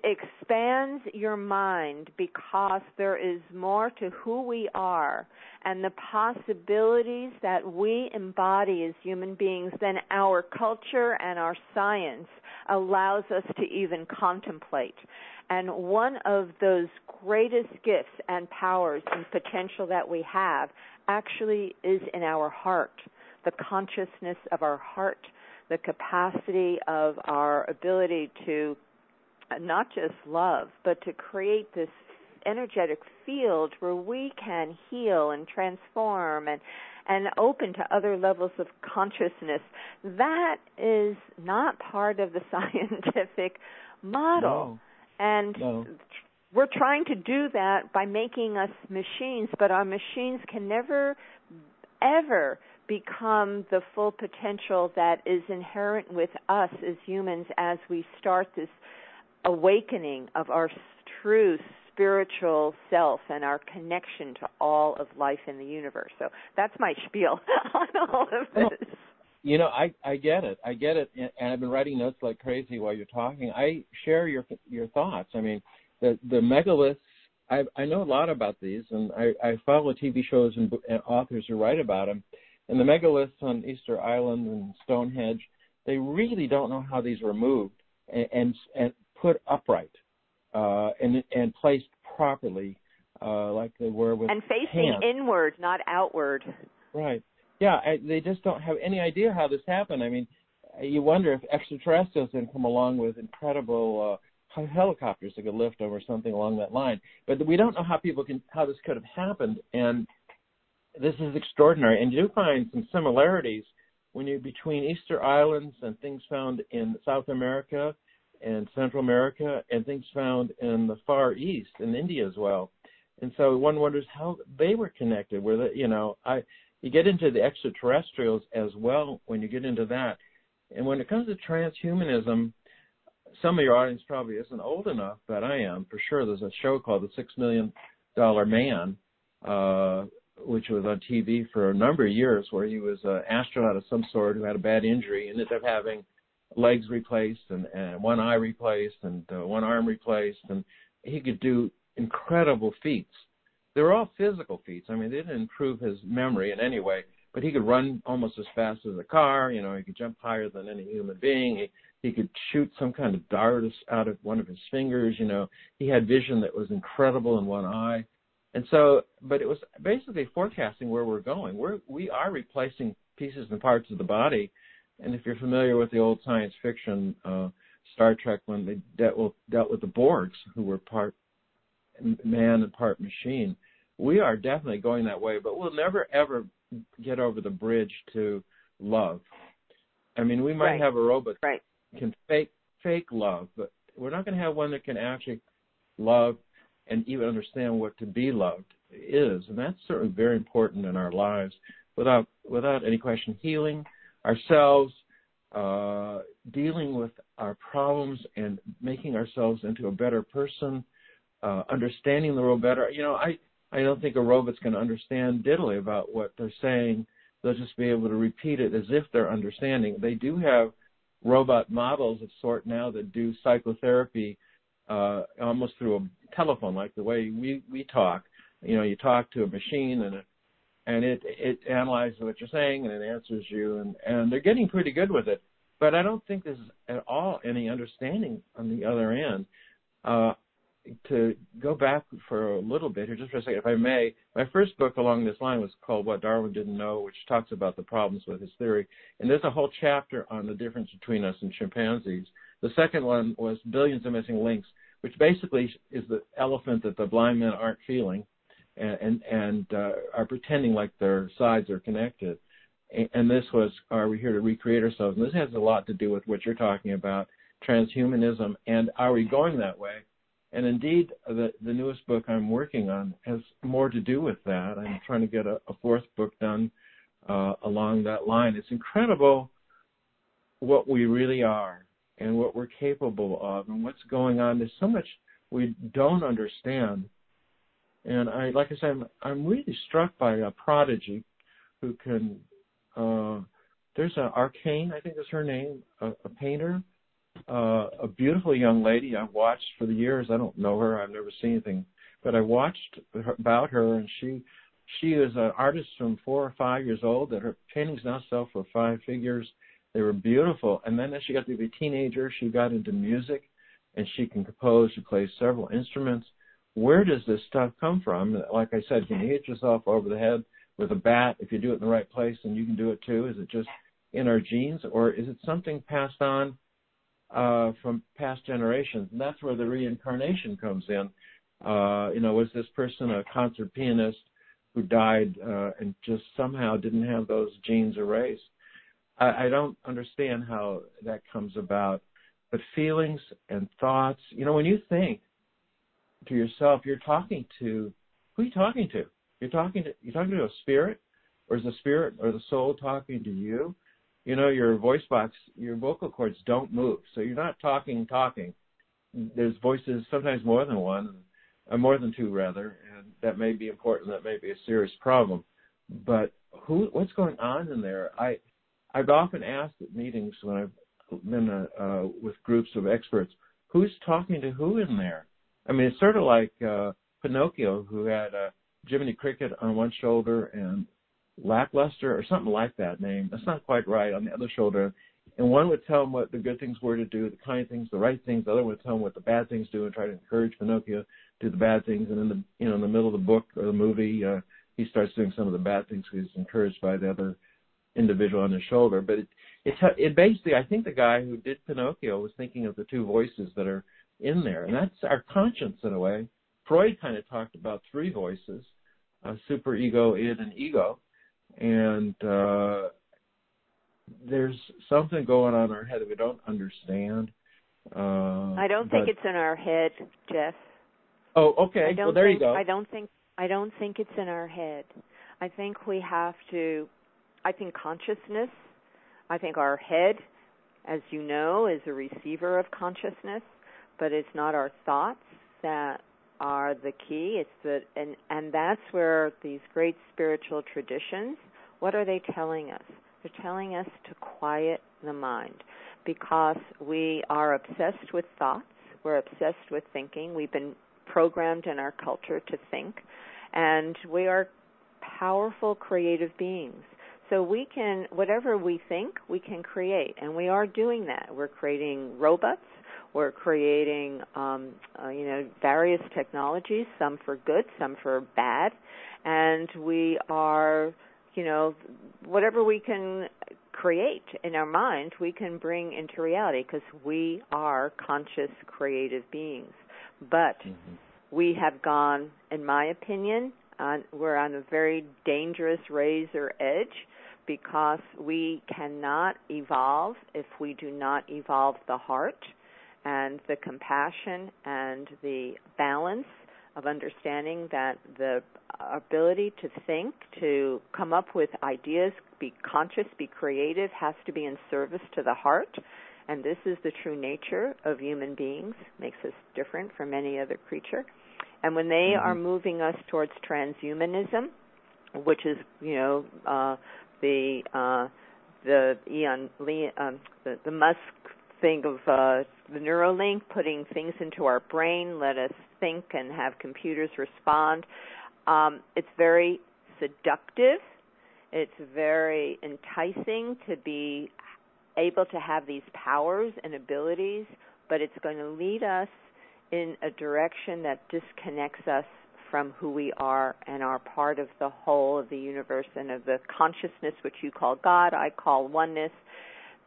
expands your mind because there is more to who we are and the possibilities that we embody as human beings than our culture and our science allows us to even contemplate. And one of those greatest gifts and powers and potential that we have actually is in our heart, the consciousness of our heart, the capacity of our ability to not just love, but to create this energetic field where we can heal and transform and open to other levels of consciousness. That is not part of the scientific model. No. And we're trying to do that by making us machines, but our machines can never, ever become the full potential that is inherent with us as humans as we start this awakening of our true spiritual self and our connection to all of life in the universe. So that's my spiel on all of this. You know, I get it. I get it. And I've been writing notes like crazy while you're talking. I share your thoughts. I mean, the megaliths, I know a lot about these, and I follow TV shows and authors who write about them. And the megaliths on Easter Island and Stonehenge, they really don't know how these were moved and put upright and placed properly like they were with and facing hands. Inward, not outward. Right. Yeah, they just don't have any idea how this happened. I mean, you wonder if extraterrestrials didn't come along with incredible helicopters that could lift them or something along that line. But we don't know how this could have happened, and this is extraordinary. And you do find some similarities when you're between Easter Islands and things found in South America and Central America and things found in the Far East and India as well. And so one wonders how they were connected. Where you get into the extraterrestrials as well when you get into that. And when it comes to transhumanism, some of your audience probably isn't old enough, but I am for sure. There's a show called The $6 Million Man, which was on TV for a number of years, where he was an astronaut of some sort who had a bad injury and ended up having legs replaced and one eye replaced and one arm replaced, and he could do incredible feats. They were all physical feats. I mean, they didn't improve his memory in any way, but he could run almost as fast as a car. You know, he could jump higher than any human being. He could shoot some kind of dart out of one of his fingers. You know, he had vision that was incredible in one eye. And so, but it was basically forecasting where we're going. We are replacing pieces and parts of the body. And if you're familiar with the old science fiction, Star Trek, when they dealt with the Borgs, who were part man and part machine, we are definitely going that way, but we'll never, ever get over the bridge to love. I mean, we might have a robot that can fake love, but we're not going to have one that can actually love and even understand what to be loved is. And that's certainly very important in our lives. Without any question, healing ourselves, dealing with our problems and making ourselves into a better person, understanding the world better. You know, I don't think a robot's going to understand diddly about what they're saying. They'll just be able to repeat it as if they're understanding. They do have robot models of sort now that do psychotherapy almost through a telephone, like the way we talk. You know, you talk to a machine and and it analyzes what you're saying and it answers you, and they're getting pretty good with it. But I don't think there's at all any understanding on the other end. To go back for a little bit here, just for a second, if I may, my first book along this line was called What Darwin Didn't Know, which talks about the problems with his theory. And there's a whole chapter on the difference between us and chimpanzees. The second one was Billions of Missing Links, which basically is the elephant that the blind men aren't feeling and are pretending like their sides are connected. And this was Are We Here to Recreate Ourselves? And this has a lot to do with what you're talking about, transhumanism, and are we going that way? And indeed, the newest book I'm working on has more to do with that. I'm trying to get a fourth book done along that line. It's incredible what we really are and what we're capable of and what's going on. There's so much we don't understand. And I, like I said, I'm really struck by a prodigy who can, there's an Arcane, I think is her name, a painter. A beautiful young lady I've watched for the years. I don't know her. I've never seen anything. But I watched about her, and she is an artist from 4 or 5 years old that her paintings now sell for five figures. They were beautiful. And then as she got to be a teenager, she got into music, and she can compose. She plays several instruments. Where does this stuff come from? Like I said, can you hit yourself over the head with a bat? If you do it in the right place, then you can do it too. Is it just in our genes, or is it something passed on from past generations? And that's where the reincarnation comes in. Was this person a concert pianist who died and just somehow didn't have those genes erased? I don't understand how that comes about. But feelings and thoughts, when you think to yourself, you're talking to, who are you talking to? You're talking to a spirit, or is the spirit or the soul talking to you? Your voice box, your vocal cords don't move, so you're not talking. There's voices, sometimes more than one, or more than two, rather, and that may be important. That may be a serious problem. But what's going on in there? I've often asked at meetings when I've been with groups of experts, who's talking to who in there? I mean, it's sort of like Pinocchio, who had Jiminy Cricket on one shoulder and Lackluster or something like that name. That's not quite right, on the other shoulder. And one would tell him what the good things were to do, the kind things, the right things. The other would tell him what the bad things do and try to encourage Pinocchio to do the bad things. And in the middle of the book or the movie, he starts doing some of the bad things because he's encouraged by the other individual on his shoulder. But it basically, I think the guy who did Pinocchio was thinking of the two voices that are in there. And that's our conscience in a way. Freud kind of talked about three voices, superego, id, and ego. And there's something going on in our head that we don't understand. I don't think it's in our head, Jeff. Oh, okay. Well, there you go. I don't think it's in our head. I think consciousness, I think our head, as you know, is a receiver of consciousness, but it's not our thoughts that are the key. It's the and that's where these great spiritual traditions, what are they telling us? They're telling us to quiet the mind, because we are obsessed with thoughts, we're obsessed with thinking, we've been programmed in our culture to think, and we are powerful creative beings. So we can, whatever we think, we can create, and we are doing that. We're creating robots. We're creating, various technologies, some for good, some for bad, and we are, whatever we can create in our mind, we can bring into reality, because we are conscious, creative beings. But we have gone, in my opinion, we're on a very dangerous razor edge, because we cannot evolve if we do not evolve the heart and the compassion and the balance of understanding that the ability to think, to come up with ideas, be conscious, be creative, has to be in service to the heart. And this is the true nature of human beings, makes us different from any other creature. And when they are moving us towards transhumanism, which is, the Musk thing of the Neuralink, putting things into our brain, let us think and have computers respond. It's very seductive. It's very enticing to be able to have these powers and abilities, but it's going to lead us in a direction that disconnects us from who we are and are part of the whole of the universe and of the consciousness, which you call God, I call oneness.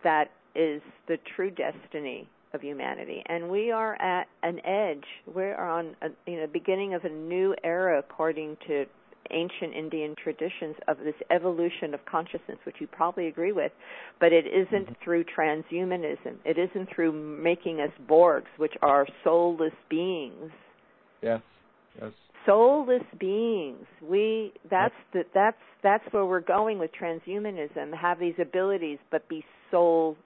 That is the true destiny of humanity. And we are at an edge. We're on the beginning of a new era, according to ancient Indian traditions, of this evolution of consciousness, which you probably agree with, but it isn't through transhumanism. It isn't through making us Borgs, which are soulless beings. Yes, yes. Soulless beings. That's where we're going with transhumanism. Have these abilities, but be soulless.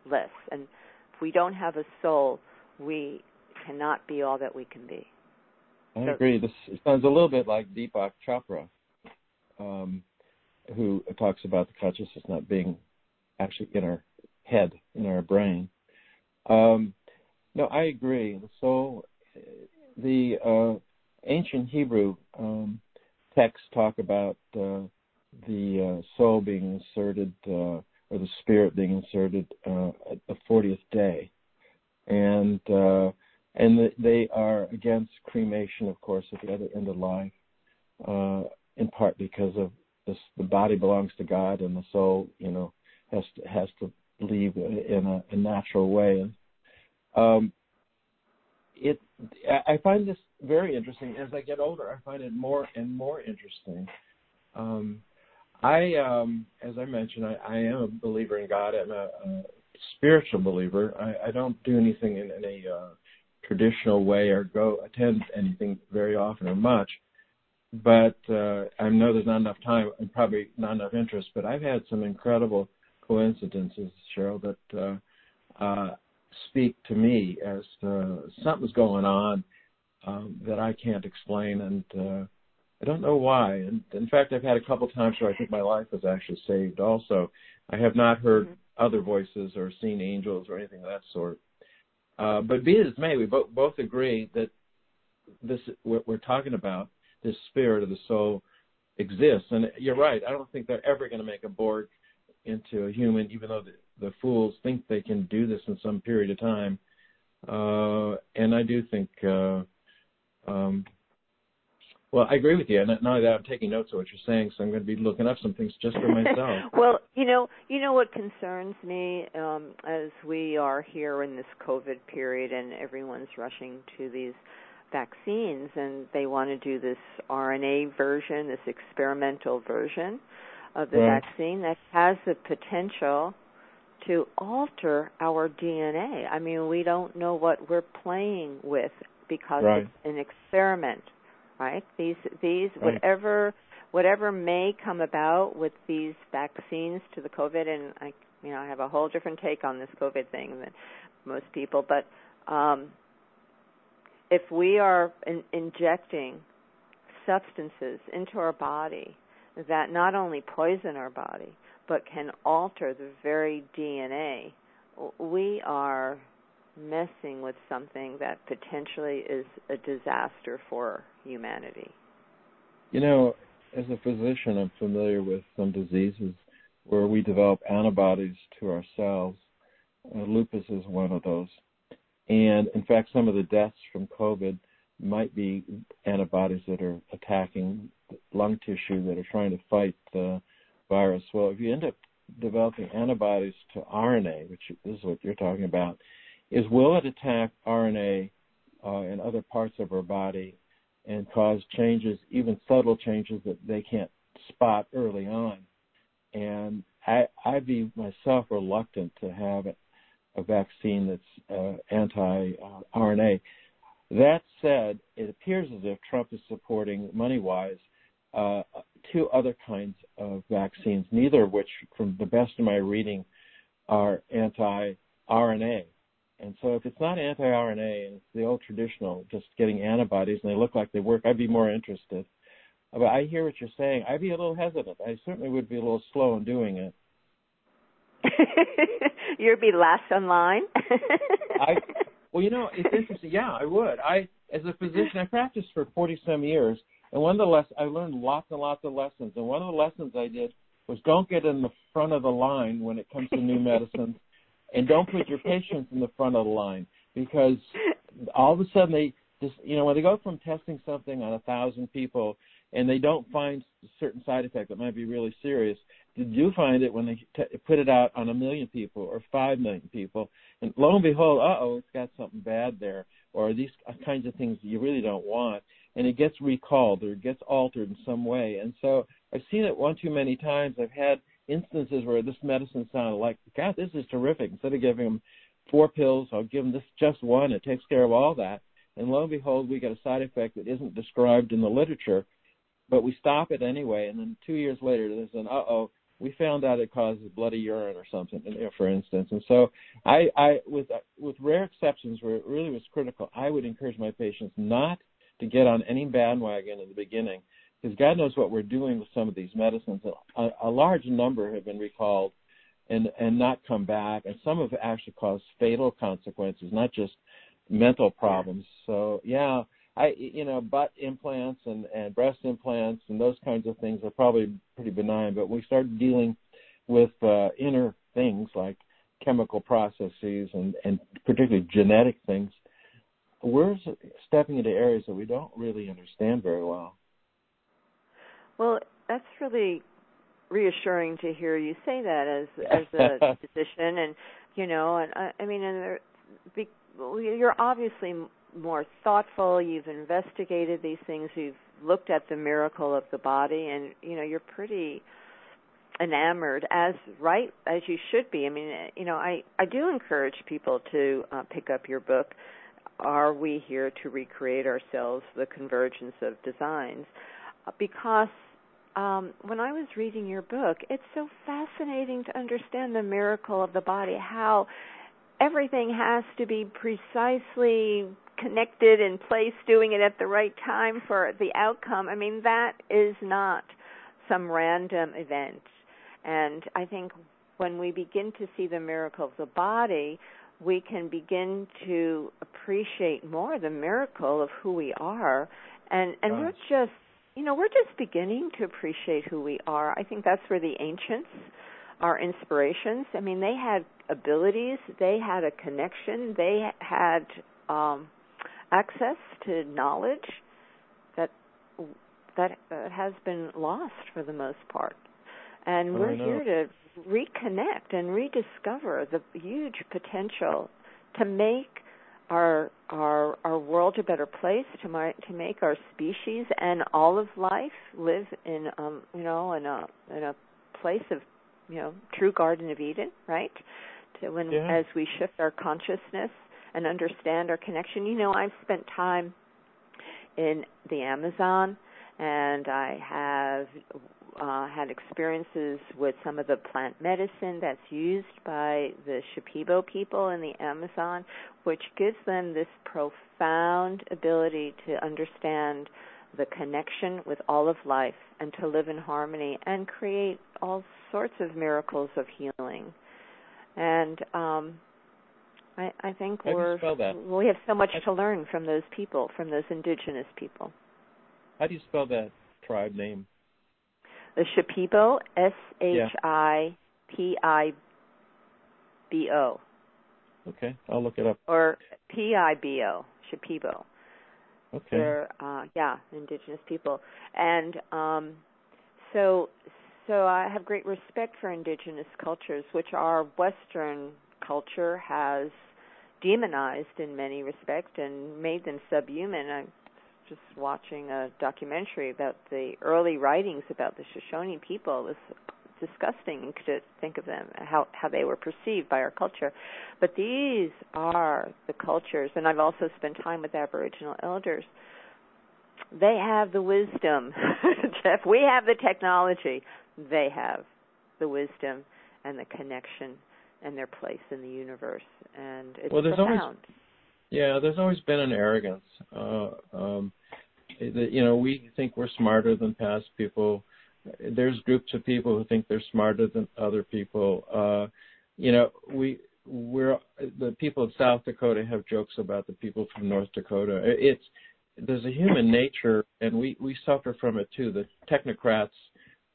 And if we don't have a soul, we cannot be all that we can be. I agree. This sounds a little bit like Deepak Chopra, who talks about the consciousness not being actually in our head, in our brain. No, I agree. The soul, the ancient Hebrew texts talk about the soul being inserted, or the spirit being inserted at the 40th day. And they are against cremation, of course, at the other end of life, in part because of this, the body belongs to God and the soul, has to leave in a natural way. I find this very interesting. As I get older, I find it more and more interesting. As I mentioned, I am a believer in God. I'm a spiritual believer. I don't do anything in any traditional way or go attend anything very often or much. But I know there's not enough time and probably not enough interest, but I've had some incredible coincidences, Cheryl, that speak to me as something's going on that I can't explain, and I don't know why. And in fact, I've had a couple times where I think my life was actually saved also. I have not heard other voices or seen angels or anything of that sort. But be it as may, we both agree that this, what we're talking about, this spirit of the soul exists. And you're right. I don't think they're ever going to make a Borg into a human, even though the fools think they can do this in some period of time. And I do think, well, I agree with you. And not only that, I'm taking notes of what you're saying, so I'm going to be looking up some things just for myself. Well, you know what concerns me as we are here in this COVID period and everyone's rushing to these vaccines and they want to do this RNA version, this experimental version of the vaccine that has the potential to alter our DNA. I mean, we don't know what we're playing with because it's an experiment. Right? These whatever may come about with these vaccines to the COVID, and I have a whole different take on this COVID thing than most people. But if we are injecting substances into our body that not only poison our body but can alter the very DNA, we are messing with something that potentially is a disaster for humanity. As a physician, I'm familiar with some diseases where we develop antibodies to ourselves. Lupus is one of those. And, in fact, some of the deaths from COVID might be antibodies that are attacking lung tissue that are trying to fight the virus. Well, if you end up developing antibodies to RNA, which is what you're talking about, will it attack RNA in other parts of our body and cause changes, even subtle changes that they can't spot early on. And I'd be myself reluctant to have a vaccine that's anti-RNA. That said, it appears as if Trump is supporting, money-wise, two other kinds of vaccines, neither of which, from the best of my reading, are anti-RNA. And so if it's not anti-RNA and it's the old traditional, just getting antibodies and they look like they work, I'd be more interested. But I hear what you're saying. I'd be a little hesitant. I certainly would be a little slow in doing it. You'd be last in line? Well, it's interesting. Yeah, I would. As a physician, I practiced for 40-some years. And one of the lessons, I learned lots and lots of lessons. And one of the lessons I did was don't get in the front of the line when it comes to new medicines, and don't put your patients in the front of the line, because all of a sudden they just, you know, when they go from testing something on 1,000 people and they don't find a certain side effect that might be really serious, they do find it when they put it out on 1 million people or 5 million people. And lo and behold, uh-oh, it's got something bad there, or these kinds of things you really don't want. And it gets recalled or gets altered in some way. And so I've seen it one too many times. I've had instances where this medicine sounded like, God, this is terrific. Instead of giving them 4 pills, I'll give them this just one. It takes care of all that. And lo and behold, we get a side effect that isn't described in the literature, but we stop it anyway. And then 2 years later, there's an, uh-oh, we found out it causes bloody urine or something, for instance. And so I with rare exceptions where it really was critical, I would encourage my patients not to get on any bandwagon in the beginning, because God knows what we're doing with some of these medicines. A large number have been recalled and not come back, and some have actually caused fatal consequences, not just mental problems. So, yeah, butt implants and breast implants and those kinds of things are probably pretty benign, but we start dealing with inner things like chemical processes and particularly genetic things. We're stepping into areas that we don't really understand very well. Well, that's really reassuring to hear you say that as a physician, and you're obviously more thoughtful. You've investigated these things. You've looked at the miracle of the body, and you're pretty enamored, as you should be. I mean, I do encourage people to pick up your book, Are We Here to Recreate Ourselves? The Convergence of Designs? Because when I was reading your book, it's so fascinating to understand the miracle of the body, how everything has to be precisely connected in place, doing it at the right time for the outcome. I mean, that is not some random event. And I think when we begin to see the miracle of the body, we can begin to appreciate more the miracle of who we are. And Gosh. We're just beginning to appreciate who we are. I think that's where the ancients are inspirations. I mean, they had abilities. They had a connection. They had access to knowledge that has been lost for the most part. And we're here to reconnect and rediscover the huge potential to make our world a better place, to make our species and all of life live in a place of true Garden of Eden, right? As we shift our consciousness and understand our connection. I've spent time in the Amazon, and I have had experiences with some of the plant medicine that's used by the Shipibo people in the Amazon, which gives them this profound ability to understand the connection with all of life and to live in harmony and create all sorts of miracles of healing. And I think we have so much to learn from those people, from those indigenous people. How do you spell that tribe name? The Shipibo, S-H-I-P-I-B-O. Okay, I'll look it up. Or P-I-B-O, Shipibo. Okay. They're, indigenous people. And so I have great respect for indigenous cultures, which our Western culture has demonized in many respects and made them subhuman. I'm just watching a documentary about the early writings about the Shoshone people. It was disgusting to think of them, how they were perceived by our culture. But these are the cultures, and I've also spent time with Aboriginal elders. They have the wisdom, Jeff. We have the technology. They have the wisdom and the connection and their place in the universe, and it's profound. There's always been an arrogance. We think we're smarter than past people. There's groups of people who think they're smarter than other people. The people of South Dakota have jokes about the people from North Dakota. It's there's a human nature, and we suffer from it too. The technocrats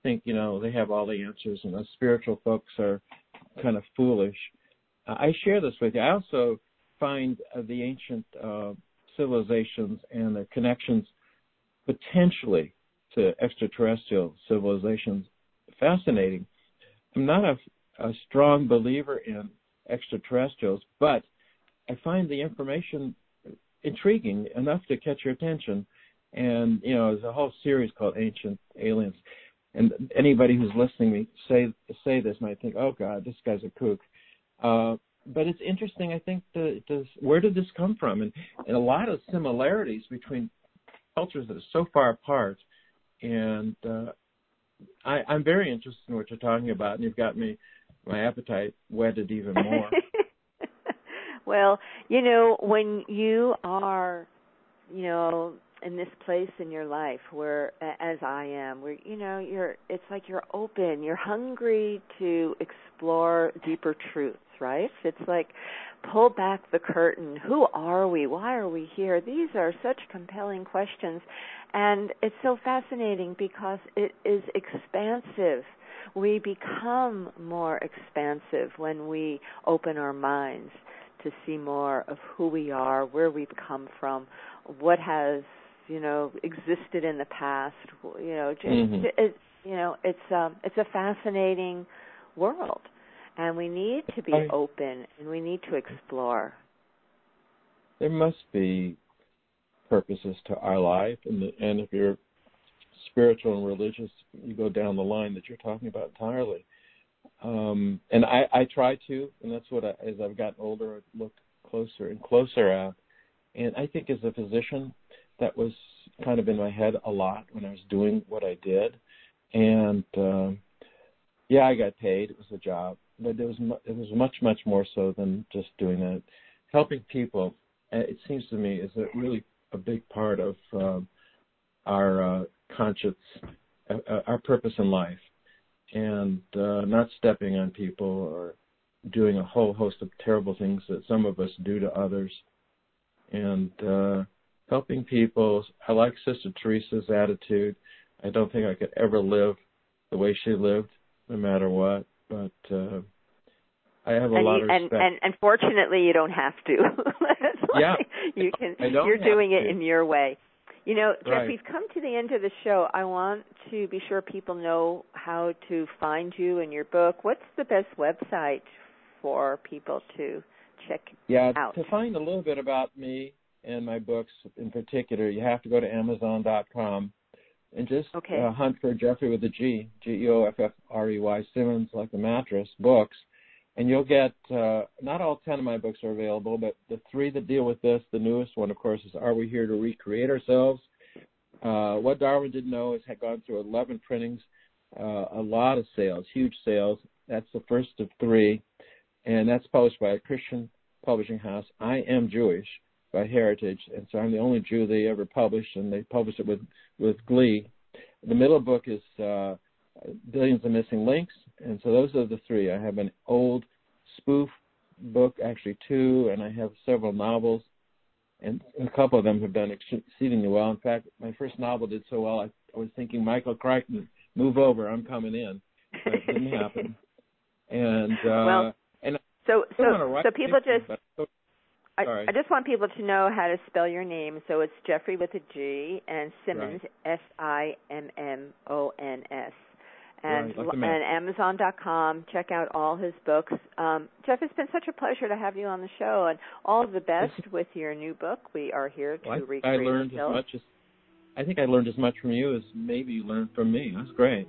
think, you know, they have all the answers, and the spiritual folks are kind of foolish. I share this with you. I also find the ancient civilizations and their connections potentially to extraterrestrial civilizations fascinating. I'm not a strong believer in extraterrestrials, but I find the information intriguing enough to catch your attention. And, you know, there's a whole series called Ancient Aliens. And anybody who's listening to me say this might think, oh, God, this guy's a kook. But it's interesting, I think, where did this come from? And a lot of similarities between cultures that are so far apart. And I'm very interested in what you're talking about, and you've got my appetite whetted even more. Well, you know, when you are, you know, in this place in your life where, as I am, where, you know, it's like you're open, you're hungry to explore deeper truths, right? It's like pull back the curtain. Who are we? Why are we here? These are such compelling questions, and it's so fascinating because it is expansive. We become more expansive when we open our minds to see more of who we are, where we've come from, what has, you know, existed in the past. You know, mm-hmm. It's a fascinating world, and we need to be open, and we need to explore. There must be purposes to our life, and if you're spiritual and religious, you go down the line that you're talking about entirely. And I try to, and that's what as I've gotten older, I look closer and closer at. And I think as a physician, that was kind of in my head a lot when I was doing what I did. And, I got paid. It was a job. But it was much, much more so than just doing that. Helping people, it seems to me, is really a big part of our conscience, our purpose in life. And not stepping on people or doing a whole host of terrible things that some of us do to others. And helping people. I like Sister Teresa's attitude. I don't think I could ever live the way she lived, no matter what. But I have a lot of respect. And fortunately, you don't have to. Yeah. You can. You're doing it in your way. You know, Jeff, right. We've come to the end of the show. I want to be sure people know how to find you and your book. What's the best website for people to check out? To find a little bit about me and my books in particular, you have to go to Amazon.com and just hunt for Jeffrey with a G, Geoffrey Simmons, like the mattress, books. And you'll get, not all 10 of my books are available, but the three that deal with this, the newest one, of course, is Are We Here to Recreate Ourselves? What Darwin Didn't Know has gone through 11 printings, a lot of sales, huge sales. That's the first of three, and that's published by a Christian publishing house. I am Jewish by heritage, and so I'm the only Jew they ever published, and they published it with glee. The middle book is Billions of Missing Links, and so those are the three. I have an old spoof book, actually two, and I have several novels, and a couple of them have done exceedingly well. In fact, my first novel did so well, I was thinking, Michael Crichton, move over, I'm coming in. But it didn't happen. And I just want people to know how to spell your name. So it's Jeffrey with a G and Simmons, right. Simmons. And, right, and Amazon.com. Check out all his books. Jeff, it's been such a pleasure to have you on the show, and all the best with your new book. We are here to recreate ourselves. I think I learned as much from you as maybe you learned from me. That's great.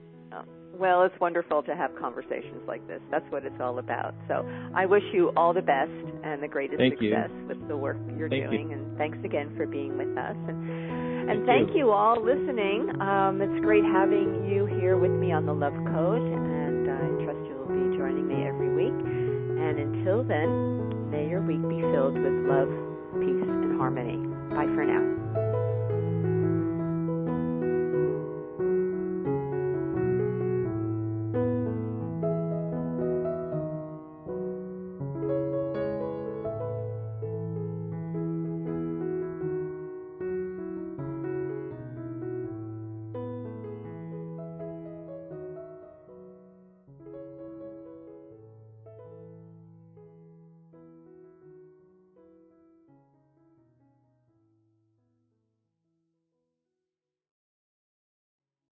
Well, it's wonderful to have conversations like this. That's what it's all about. So I wish you all the best and the greatest success with the work you're doing. And thanks again for being with us. And thank you all listening. It's great having you here with me on The Love Code. And I trust you'll be joining me every week. And until then, may your week be filled with love, peace, and harmony. Bye for now.